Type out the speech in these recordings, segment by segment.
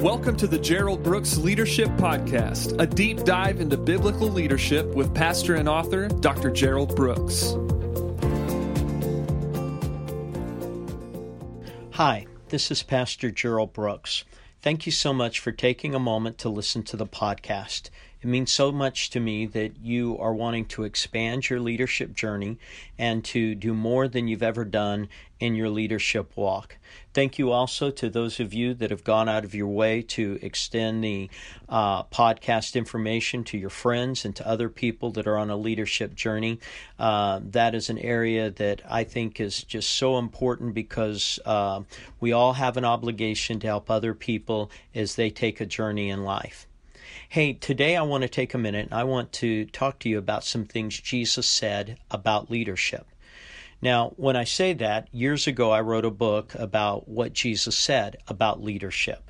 Welcome to the Gerald Brooks Leadership Podcast, a deep dive into biblical leadership with pastor and author, Dr. Gerald Brooks. Hi, this is Pastor Gerald Brooks. Thank you so much for taking a moment to listen to the podcast. It means so much to me that you are wanting to expand your leadership journey and to do more than you've ever done in your leadership walk. Thank you also to those of you that have gone out of your way to extend the podcast information to your friends and to other people that are on a leadership journey. That is an area that I think is just so important because we all have an obligation to help other people as they take a journey in life. Hey, today I want to take a minute and I want to talk to you about some things Jesus said about leadership. Now, when I say that, years ago I wrote a book about what Jesus said about leadership.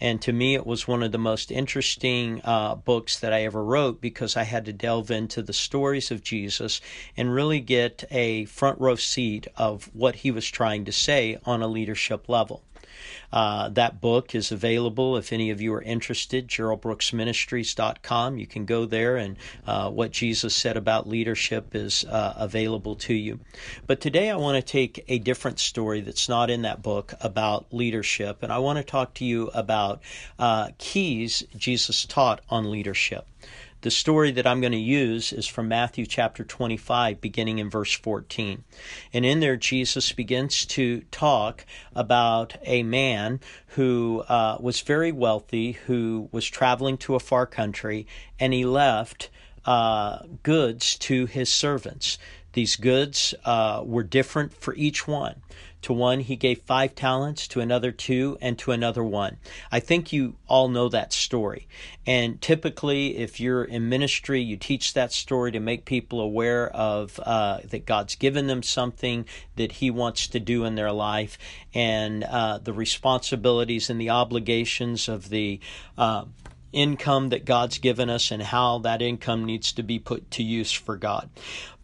And to me, it was one of the most interesting books that I ever wrote because I had to delve into the stories of Jesus and really get a front row seat of what he was trying to say on a leadership level. That book is available if any of you are interested, GeraldBrooksMinistries.com. You can go there and what Jesus said about leadership is available to you. But today I want to take a different story that's not in that book about leadership, and I want to talk to you about keys Jesus taught on leadership. The story that I'm going to use is from Matthew chapter 25, beginning in verse 14. And in there, Jesus begins to talk about a man who was very wealthy, who was traveling to a far country, and he left goods to his servants. These goods were different for each one. To one, he gave 5 talents, to another 2, and to another 1. I think you all know that story. And typically, if you're in ministry, you teach that story to make people aware of that God's given them something that he wants to do in their life, and the responsibilities and the obligations of the income that God's given us and how that income needs to be put to use for God.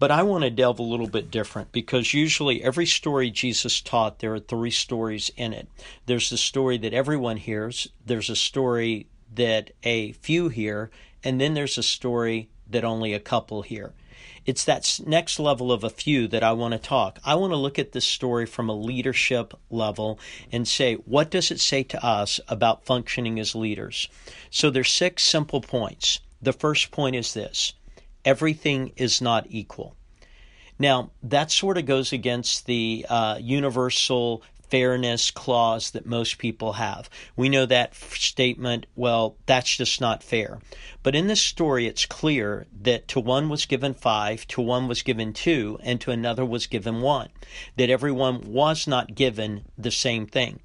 But I want to delve a little bit different because usually every story Jesus taught, there are 3 stories in it. There's the story that everyone hears, there's a story that a few hear, and then there's a story that only a couple hear. It's that next level of a few that I want to talk. I want to look at this story from a leadership level and say, what does it say to us about functioning as leaders? So there's 6 simple points. The first point is this: everything is not equal. Now, that sort of goes against the universal fairness clause that most people have. We know that statement, well, that's just not fair. But in this story, it's clear that to one was given 5, to one was given 2, and to another was given 1, that everyone was not given the same thing.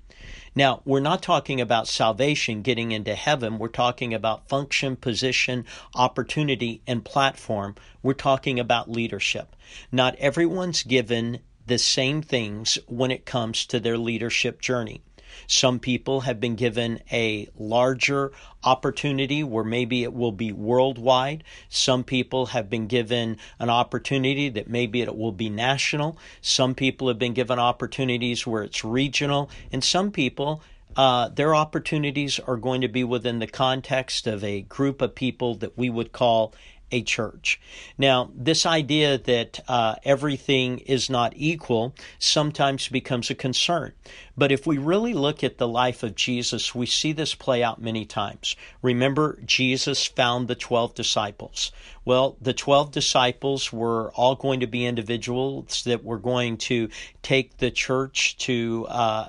Now, we're not talking about salvation, getting into heaven. We're talking about function, position, opportunity, and platform. We're talking about leadership. Not everyone's given the same things when it comes to their leadership journey. Some people have been given a larger opportunity where maybe it will be worldwide. Some people have been given an opportunity that maybe it will be national. Some people have been given opportunities where it's regional. And some people, their opportunities are going to be within the context of a group of people that we would call a church. Now, this idea that everything is not equal sometimes becomes a concern. But if we really look at the life of Jesus, we see this play out many times. Remember, Jesus found the 12 disciples. Well, the 12 disciples were all going to be individuals that were going to take the church to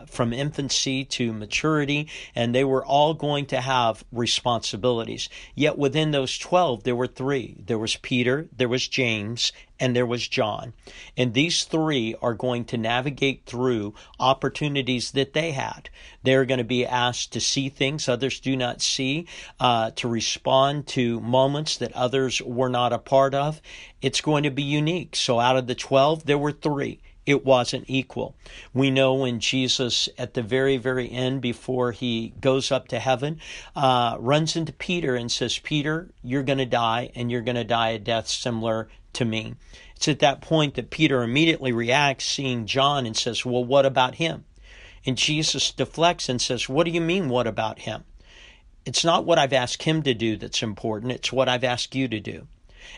from infancy to maturity, and they were all going to have responsibilities. Yet within those 12, there were 3. There was Peter, there was James, and there was John. And these 3 are going to navigate through opportunities that they had. They're going to be asked to see things others do not see, to respond to moments that others were not a part of. It's going to be unique. So out of the 12, there were 3. It wasn't equal. We know when Jesus, at the very, very end, before he goes up to heaven, runs into Peter and says, "Peter, you're going to die, and you're going to die a death similar to me." It's at that point that Peter immediately reacts, seeing John, and says, "Well, what about him?" And Jesus deflects and says, "What do you mean, what about him?" It's not what I've asked him to do that's important. It's what I've asked you to do.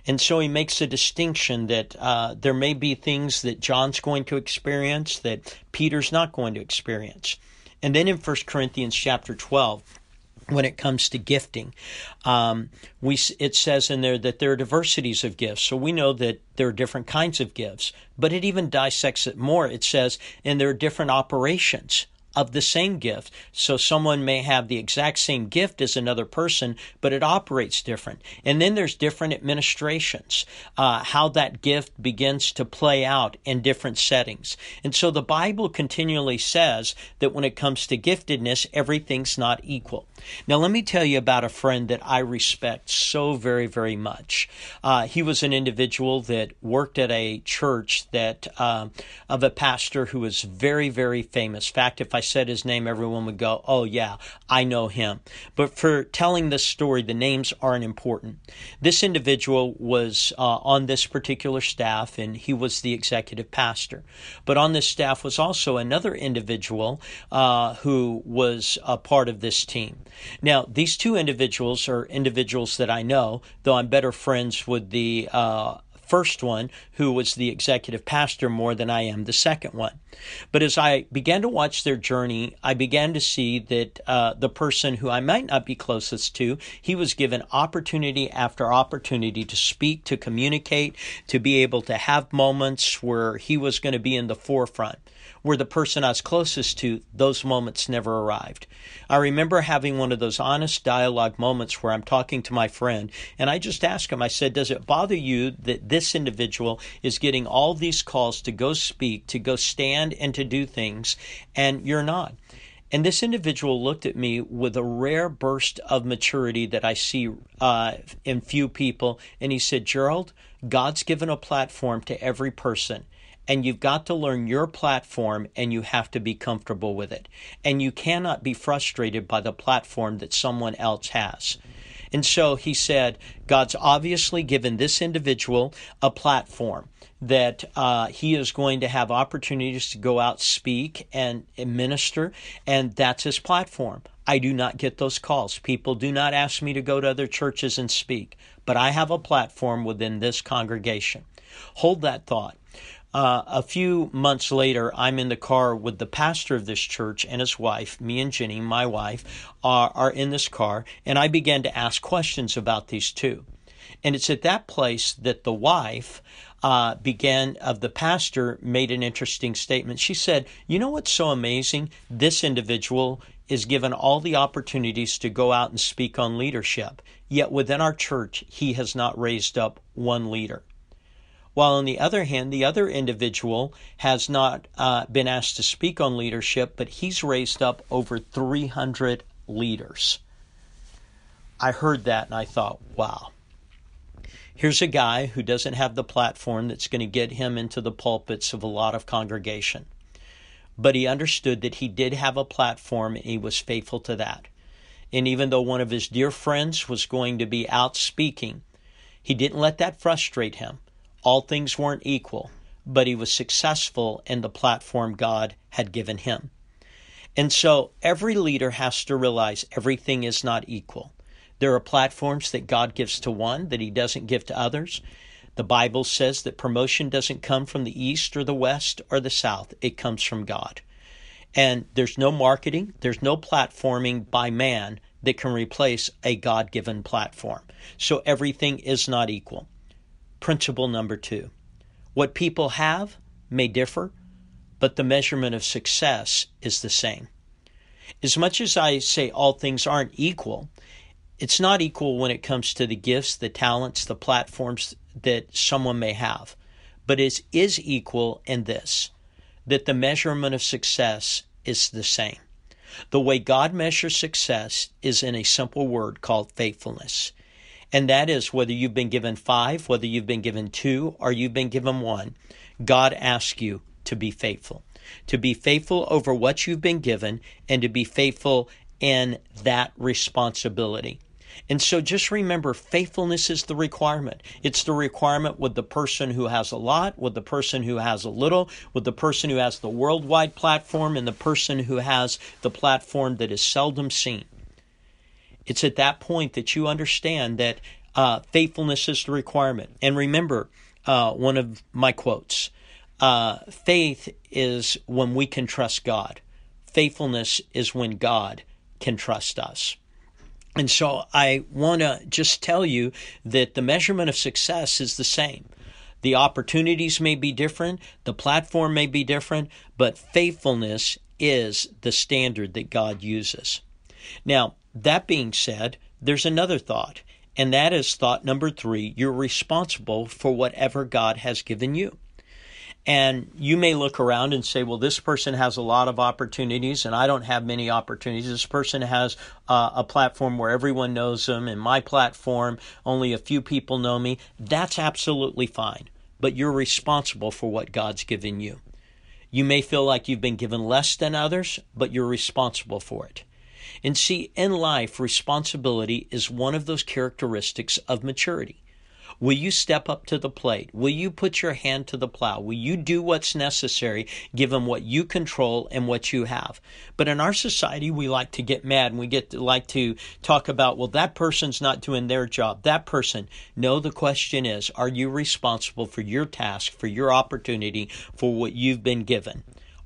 And so he makes a distinction that there may be things that John's going to experience that Peter's not going to experience. And then in 1 Corinthians chapter 12, when it comes to gifting, it says in there that there are diversities of gifts. So we know that there are different kinds of gifts, but it even dissects it more. It says, and there are different operations of the same gift. So someone may have the exact same gift as another person, but it operates different. And then there's different administrations, how that gift begins to play out in different settings. And so the Bible continually says that when it comes to giftedness, everything's not equal. Now, let me tell you about a friend that I respect so very, very much. He was an individual that worked at a church that of a pastor who was very, very famous. In fact, if I said his name, everyone would go, oh yeah, I know him. But for telling this story, the names aren't important. This individual was on this particular staff, and he was the executive pastor. But on this staff was also another individual who was a part of this team. Now, these two individuals are individuals that I know, though I'm better friends with the first one, who was the executive pastor, more than I am the second one. But as I began to watch their journey, I began to see that the person who I might not be closest to, he was given opportunity after opportunity to speak, to communicate, to be able to have moments where he was going to be in the forefront. Where the person I was closest to, those moments never arrived. I remember having one of those honest dialogue moments where I'm talking to my friend, and I just asked him, I said, does it bother you that this individual is getting all these calls to go speak, to go stand, and to do things, and you're not? And this individual looked at me with a rare burst of maturity that I see in few people, and he said, Gerald, God's given a platform to every person. And you've got to learn your platform, and you have to be comfortable with it. And you cannot be frustrated by the platform that someone else has. And so he said, God's obviously given this individual a platform that he is going to have opportunities to go out, speak, and minister, and that's his platform. I do not get those calls. People do not ask me to go to other churches and speak, but I have a platform within this congregation. Hold that thought. A few months later, I'm in the car with the pastor of this church and his wife. Me and Jenny, my wife, are in this car, and I began to ask questions about these two. And it's at that place that the wife of the pastor made an interesting statement. She said, you know what's so amazing? This individual is given all the opportunities to go out and speak on leadership, yet within our church, he has not raised up one leader. While on the other hand, the other individual has not been asked to speak on leadership, but he's raised up over 300 leaders. I heard that and I thought, wow. Here's a guy who doesn't have the platform that's going to get him into the pulpits of a lot of congregation. But he understood that he did have a platform and he was faithful to that. And even though one of his dear friends was going to be out speaking, he didn't let that frustrate him. All things weren't equal, but he was successful in the platform God had given him. And so every leader has to realize everything is not equal. There are platforms that God gives to one that he doesn't give to others. The Bible says that promotion doesn't come from the east or the west or the south. It comes from God. And there's no marketing, there's no platforming by man that can replace a God-given platform. So everything is not equal. Principle number 2, what people have may differ, but the measurement of success is the same. As much as I say all things aren't equal, it's not equal when it comes to the gifts, the talents, the platforms that someone may have, but it is equal in this, that the measurement of success is the same. The way God measures success is in a simple word called faithfulness. And that is whether you've been given 5, whether you've been given 2, or you've been given 1, God asks you to be faithful. To be faithful over what you've been given and to be faithful in that responsibility. And so just remember, faithfulness is the requirement. It's the requirement with the person who has a lot, with the person who has a little, with the person who has the worldwide platform, and the person who has the platform that is seldom seen. It's at that point that you understand that faithfulness is the requirement. And remember one of my quotes, faith is when we can trust God. Faithfulness is when God can trust us. And so I want to just tell you that the measurement of success is the same. The opportunities may be different, the platform may be different, but faithfulness is the standard that God uses. Now, that being said, there's another thought, and that is thought number 3, you're responsible for whatever God has given you. And you may look around and say, well, this person has a lot of opportunities and I don't have many opportunities. This person has a platform where everyone knows them, and my platform, only a few people know me. That's absolutely fine, but you're responsible for what God's given you. You may feel like you've been given less than others, but you're responsible for it. And see, in life, responsibility is one of those characteristics of maturity. Will you step up to the plate? Will you put your hand to the plow? Will you do what's necessary, given what you control and what you have? But in our society, we like to get mad and we like to talk about, well, that person's not doing their job. That person. No, the question is, are you responsible for your task, for your opportunity, for what you've been given?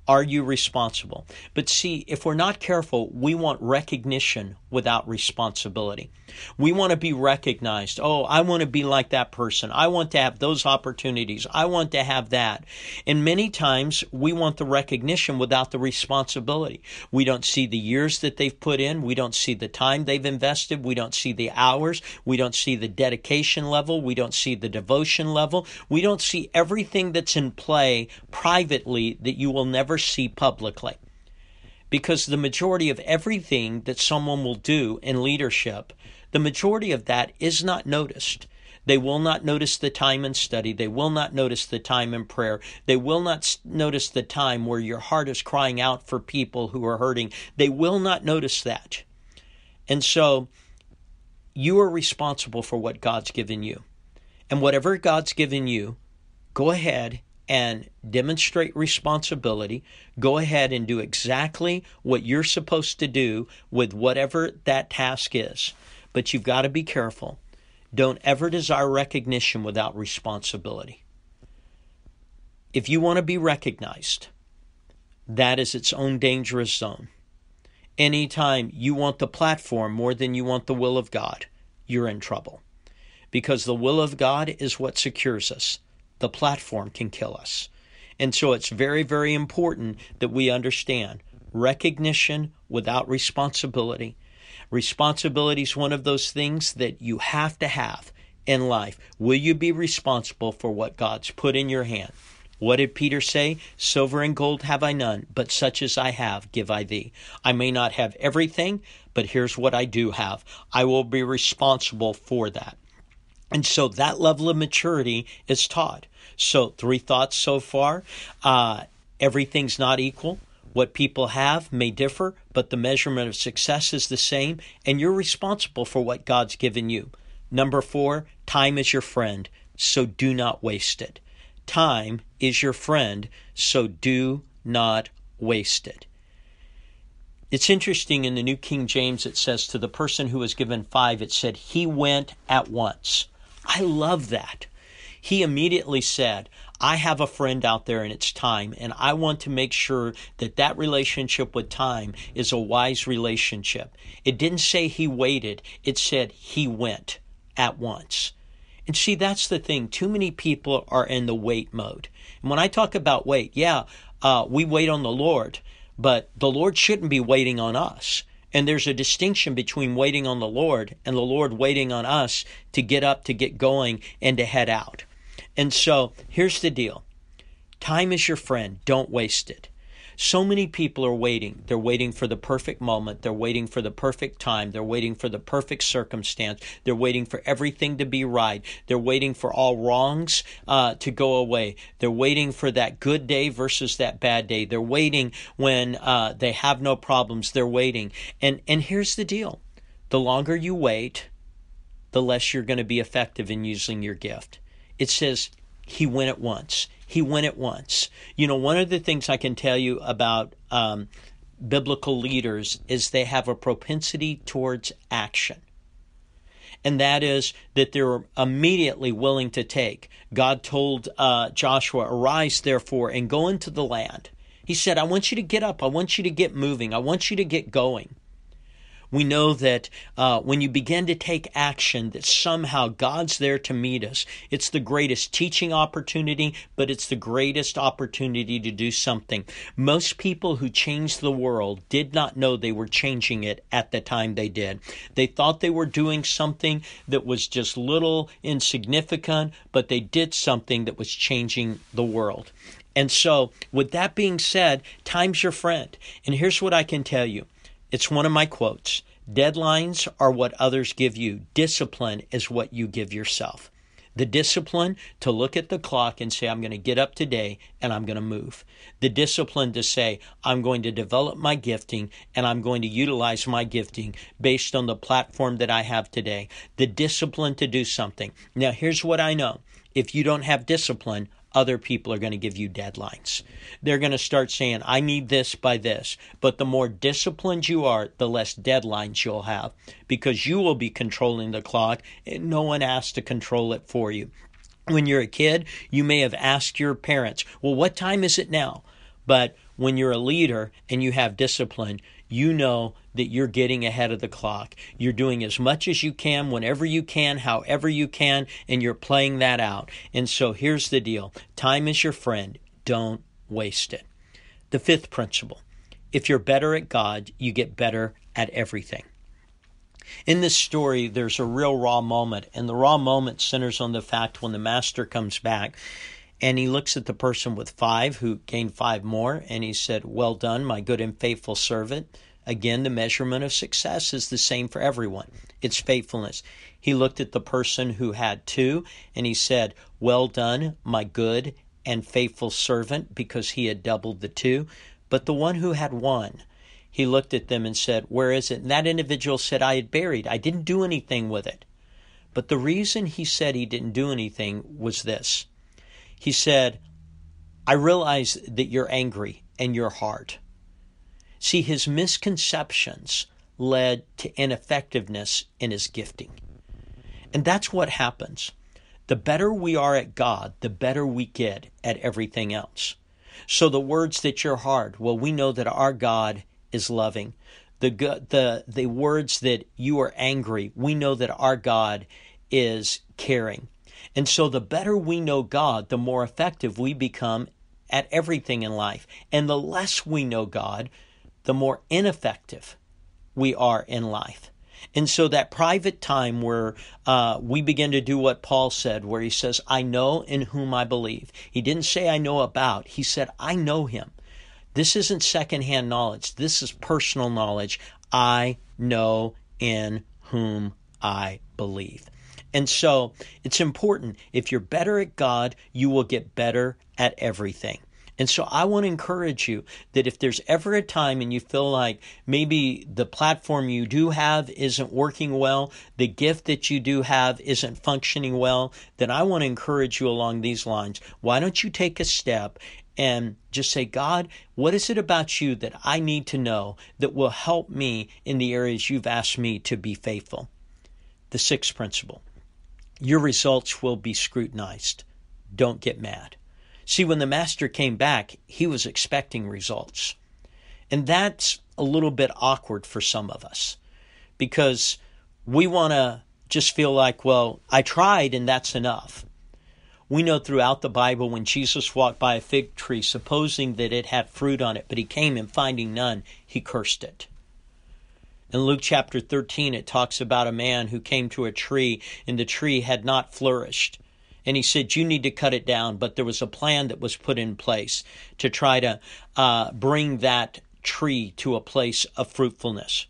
Are you responsible? But see, if we're not careful, we want recognition without responsibility. We want to be recognized. Oh, I want to be like that person. I want to have those opportunities. I want to have that. And many times we want the recognition without the responsibility. We don't see the years that they've put in. We don't see the time they've invested. We don't see the hours. We don't see the dedication level. We don't see the devotion level. We don't see everything that's in play privately that you will never see publicly, because the majority of everything that someone will do in leadership, the majority of that is not noticed. They will not notice the time in study. They will not notice the time in prayer. They will not notice the time where your heart is crying out for people who are hurting. They will not notice that. And so you are responsible for what God's given you. And whatever God's given you, go ahead and demonstrate responsibility. Go ahead and do exactly what you're supposed to do with whatever that task is. But you've got to be careful. Don't ever desire recognition without responsibility. If you want to be recognized, that is its own dangerous zone. Anytime you want the platform more than you want the will of God, you're in trouble. Because the will of God is what secures us. The platform can kill us. And so it's very, very important that we understand recognition without responsibility. Responsibility is one of those things that you have to have in life. Will you be responsible for what God's put in your hand? What did Peter say? Silver and gold have I none, but such as I have give I thee. I may not have everything, but here's what I do have. I will be responsible for that. And so that level of maturity is taught. So 3 thoughts so far. Everything's not equal. What people have may differ, but the measurement of success is the same, and you're responsible for what God's given you. Number 4, time is your friend, so do not waste it. Time is your friend, so do not waste it. It's interesting, in the New King James, it says to the person who was given 5, it said, he went at once. I love that. He immediately said, I have a friend out there and it's time, and I want to make sure that that relationship with time is a wise relationship. It didn't say he waited. It said he went at once. And see, that's the thing. Too many people are in the wait mode. And when I talk about wait, we wait on the Lord, but the Lord shouldn't be waiting on us. And there's a distinction between waiting on the Lord and the Lord waiting on us to get up, to get going, and to head out. And so here's the deal. Time is your friend. Don't waste it. So many people are waiting. They're waiting for the perfect moment. They're waiting for the perfect time. They're waiting for the perfect circumstance. They're waiting for everything to be right. They're waiting for all wrongs to go away. They're waiting for that good day versus that bad day. They're waiting when they have no problems. They're waiting. And here's the deal. The longer you wait, the less you're going to be effective in using your gift. It says, he went at once. He went at once. You know, one of the things I can tell you about biblical leaders is they have a propensity towards action. And that is that they're immediately willing to take. God told Joshua, "Arise, therefore, and go into the land." He said, "I want you to get up. I want you to get moving. I want you to get going." We know that when you begin to take action, that somehow God's there to meet us. It's the greatest teaching opportunity, but it's the greatest opportunity to do something. Most people who changed the world did not know they were changing it at the time they did. They thought they were doing something that was just little, insignificant, but they did something that was changing the world. And so, with that being said, time's your friend. And here's what I can tell you. It's one of my quotes. Deadlines are what others give you. Discipline is what you give yourself. The discipline to look at the clock and say, I'm going to get up today and I'm going to move. The discipline to say, I'm going to develop my gifting and I'm going to utilize my gifting based on the platform that I have today. The discipline to do something. Now, here's what I know. If you don't have discipline, other people are going to give you deadlines. They're going to start saying, I need this by this. But the more disciplined you are, the less deadlines you'll have because you will be controlling the clock and no one has to control it for you. When you're a kid, you may have asked your parents, well, what time is it now? But when you're a leader and you have discipline, you know that you're getting ahead of the clock. You're doing as much as you can, whenever you can, however you can, and you're playing that out. And so here's the deal. Time is your friend. Don't waste it. The fifth principle. If you're better at God, you get better at everything. In this story, there's a real raw moment, and the raw moment centers on the fact when the master comes back, and he looks at the person with 5 who gained 5 more, and he said, well done, my good and faithful servant. Again, the measurement of success is the same for everyone. It's faithfulness. He looked at the person who had 2, and he said, well done, my good and faithful servant, because he had doubled the 2. But the one who had 1, he looked at them and said, where is it? And that individual said, I had buried. I didn't do anything with it. But the reason he said he didn't do anything was this. He said, I realize that you're angry and you're hard. See, his misconceptions led to ineffectiveness in his gifting. And that's what happens. The better we are at God, the better we get at everything else. So the words that you're hard, well, we know that our God is loving. The words that you are angry, we know that our God is caring. And so the better we know God, the more effective we become at everything in life. And the less we know God, the more ineffective we are in life. And so that private time where we begin to do what Paul said, where he says, I know in whom I believe. He didn't say I know about. He said, I know him. This isn't secondhand knowledge. This is personal knowledge. I know in whom I believe. And so it's important. If you're better at God, you will get better at everything. And so I want to encourage you that if there's ever a time and you feel like maybe the platform you do have isn't working well, the gift that you do have isn't functioning well, then I want to encourage you along these lines. Why don't you take a step and just say, God, what is it about you that I need to know that will help me in the areas you've asked me to be faithful? The sixth principle. Your results will be scrutinized. Don't get mad. See, when the master came back, he was expecting results. And that's a little bit awkward for some of us because we want to just feel like, well, I tried and that's enough. We know throughout the Bible when Jesus walked by a fig tree, supposing that it had fruit on it, but he came and finding none, he cursed it. In Luke chapter 13, it talks about a man who came to a tree and the tree had not flourished. And he said, you need to cut it down. But there was a plan that was put in place to try to bring that tree to a place of fruitfulness.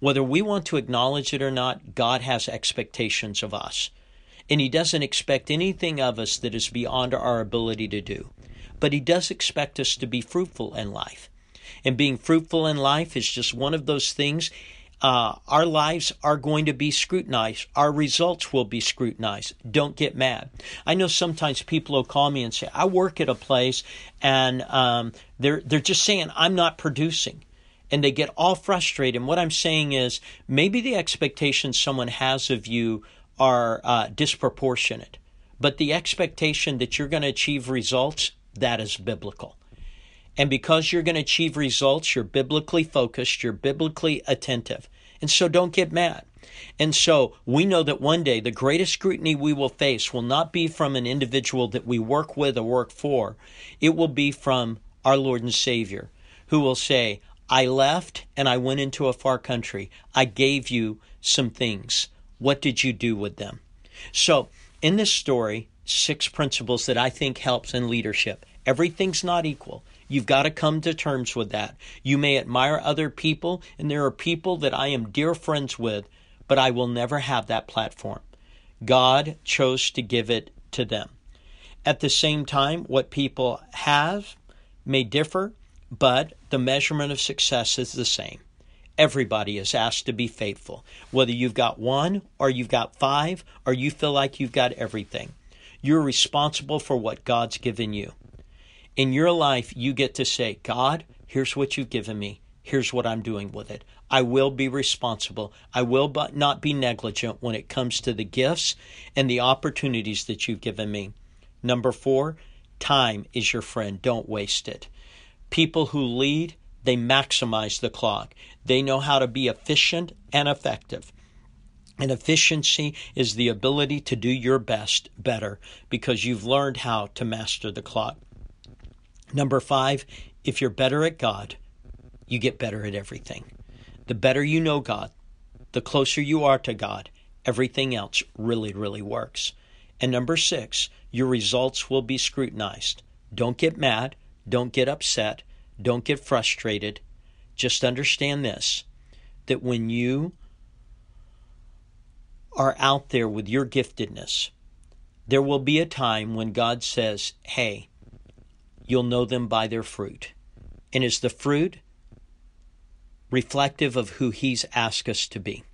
Whether we want to acknowledge it or not, God has expectations of us. And he doesn't expect anything of us that is beyond our ability to do. But he does expect us to be fruitful in life. And being fruitful in life is just one of those things. Our lives are going to be scrutinized. Our results will be scrutinized. Don't get mad. I know sometimes people will call me and say, I work at a place and they're just saying I'm not producing. and they get all frustrated. And what I'm saying is maybe the expectations someone has of you are disproportionate, but the expectation that you're going to achieve results, that is biblical. And because you're going to achieve results, you're biblically focused, you're biblically attentive. And so don't get mad. And so we know that one day the greatest scrutiny we will face will not be from an individual that we work with or work for. It will be from our Lord and Savior, who will say, I left and I went into a far country. I gave you some things. What did you do with them? So in this story, 6 principles that I think helps in leadership. Everything's not equal. You've got to come to terms with that. You may admire other people, and there are people that I am dear friends with, but I will never have that platform. God chose to give it to them. At the same time, what people have may differ, but the measurement of success is the same. Everybody is asked to be faithful, whether you've got 1 or you've got 5 or you feel like you've got everything. You're responsible for what God's given you. In your life, you get to say, God, here's what you've given me. Here's what I'm doing with it. I will be responsible. I will not be negligent when it comes to the gifts and the opportunities that you've given me. Number 4, time is your friend. Don't waste it. People who lead, they maximize the clock. They know how to be efficient and effective. And efficiency is the ability to do your best better because you've learned how to master the clock. Number 5, if you're better at God, you get better at everything. The better you know God, the closer you are to God, everything else really, really works. And number 6, your results will be scrutinized. Don't get mad. Don't get upset. Don't get frustrated. Just understand this, that when you are out there with your giftedness, there will be a time when God says, hey, you'll know them by their fruit. And is the fruit reflective of who He's asked us to be?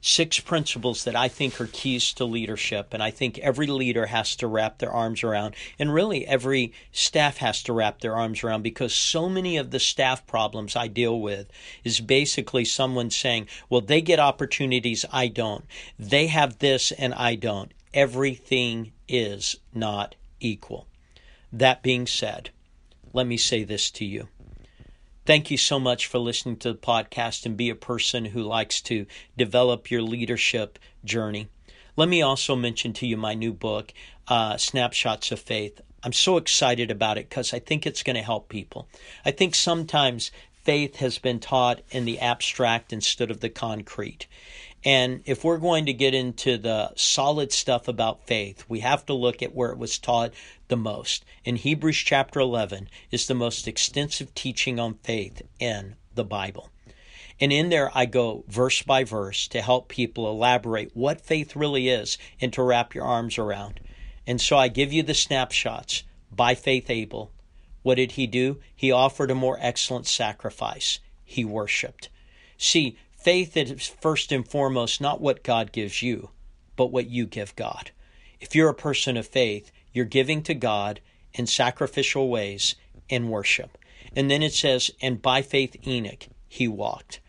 6 principles that I think are keys to leadership, and I think every leader has to wrap their arms around, and really every staff has to wrap their arms around, because so many of the staff problems I deal with is basically someone saying, well, they get opportunities, I don't. They have this and I don't. Everything is not equal. That being said, let me say this to you. Thank you so much for listening to the podcast and be a person who likes to develop your leadership journey. Let me also mention to you my new book, Snapshots of Faith. I'm so excited about it because I think it's going to help people. I think sometimes faith has been taught in the abstract instead of the concrete. And if we're going to get into the solid stuff about faith, we have to look at where it was taught the most. In Hebrews chapter 11 is the most extensive teaching on faith in the Bible. And in there, I go verse by verse to help people elaborate what faith really is and to wrap your arms around. And so I give you the snapshots. By faith, Abel. What did he do? He offered a more excellent sacrifice. He worshiped. See, faith is first and foremost not what God gives you, but what you give God. If you're a person of faith, you're giving to God in sacrificial ways and worship. And then it says, and by faith Enoch, he walked.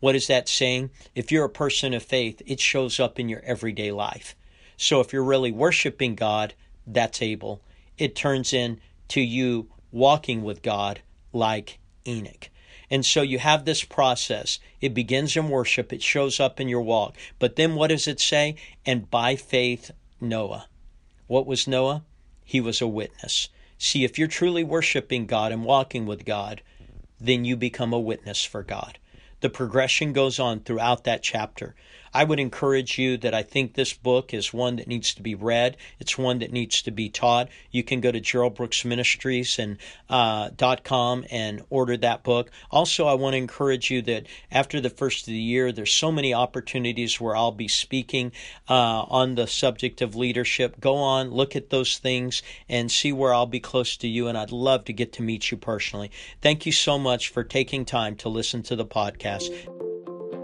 What is that saying? If you're a person of faith, it shows up in your everyday life. So if you're really worshiping God, that's Abel. It turns into you walking with God like Enoch. And so you have this process. It begins in worship. It shows up in your walk. But then what does it say? And by faith, Noah. What was Noah? He was a witness. See, if you're truly worshiping God and walking with God, then you become a witness for God. The progression goes on throughout that chapter. I would encourage you that I think this book is one that needs to be read. It's one that needs to be taught. You can go to GeraldBrooksMinistries.com and order that book. Also, I want to encourage you that after the first of the year, there's so many opportunities where I'll be speaking on the subject of leadership. Go on, look at those things, and see where I'll be close to you, and I'd love to get to meet you personally. Thank you so much for taking time to listen to the podcast.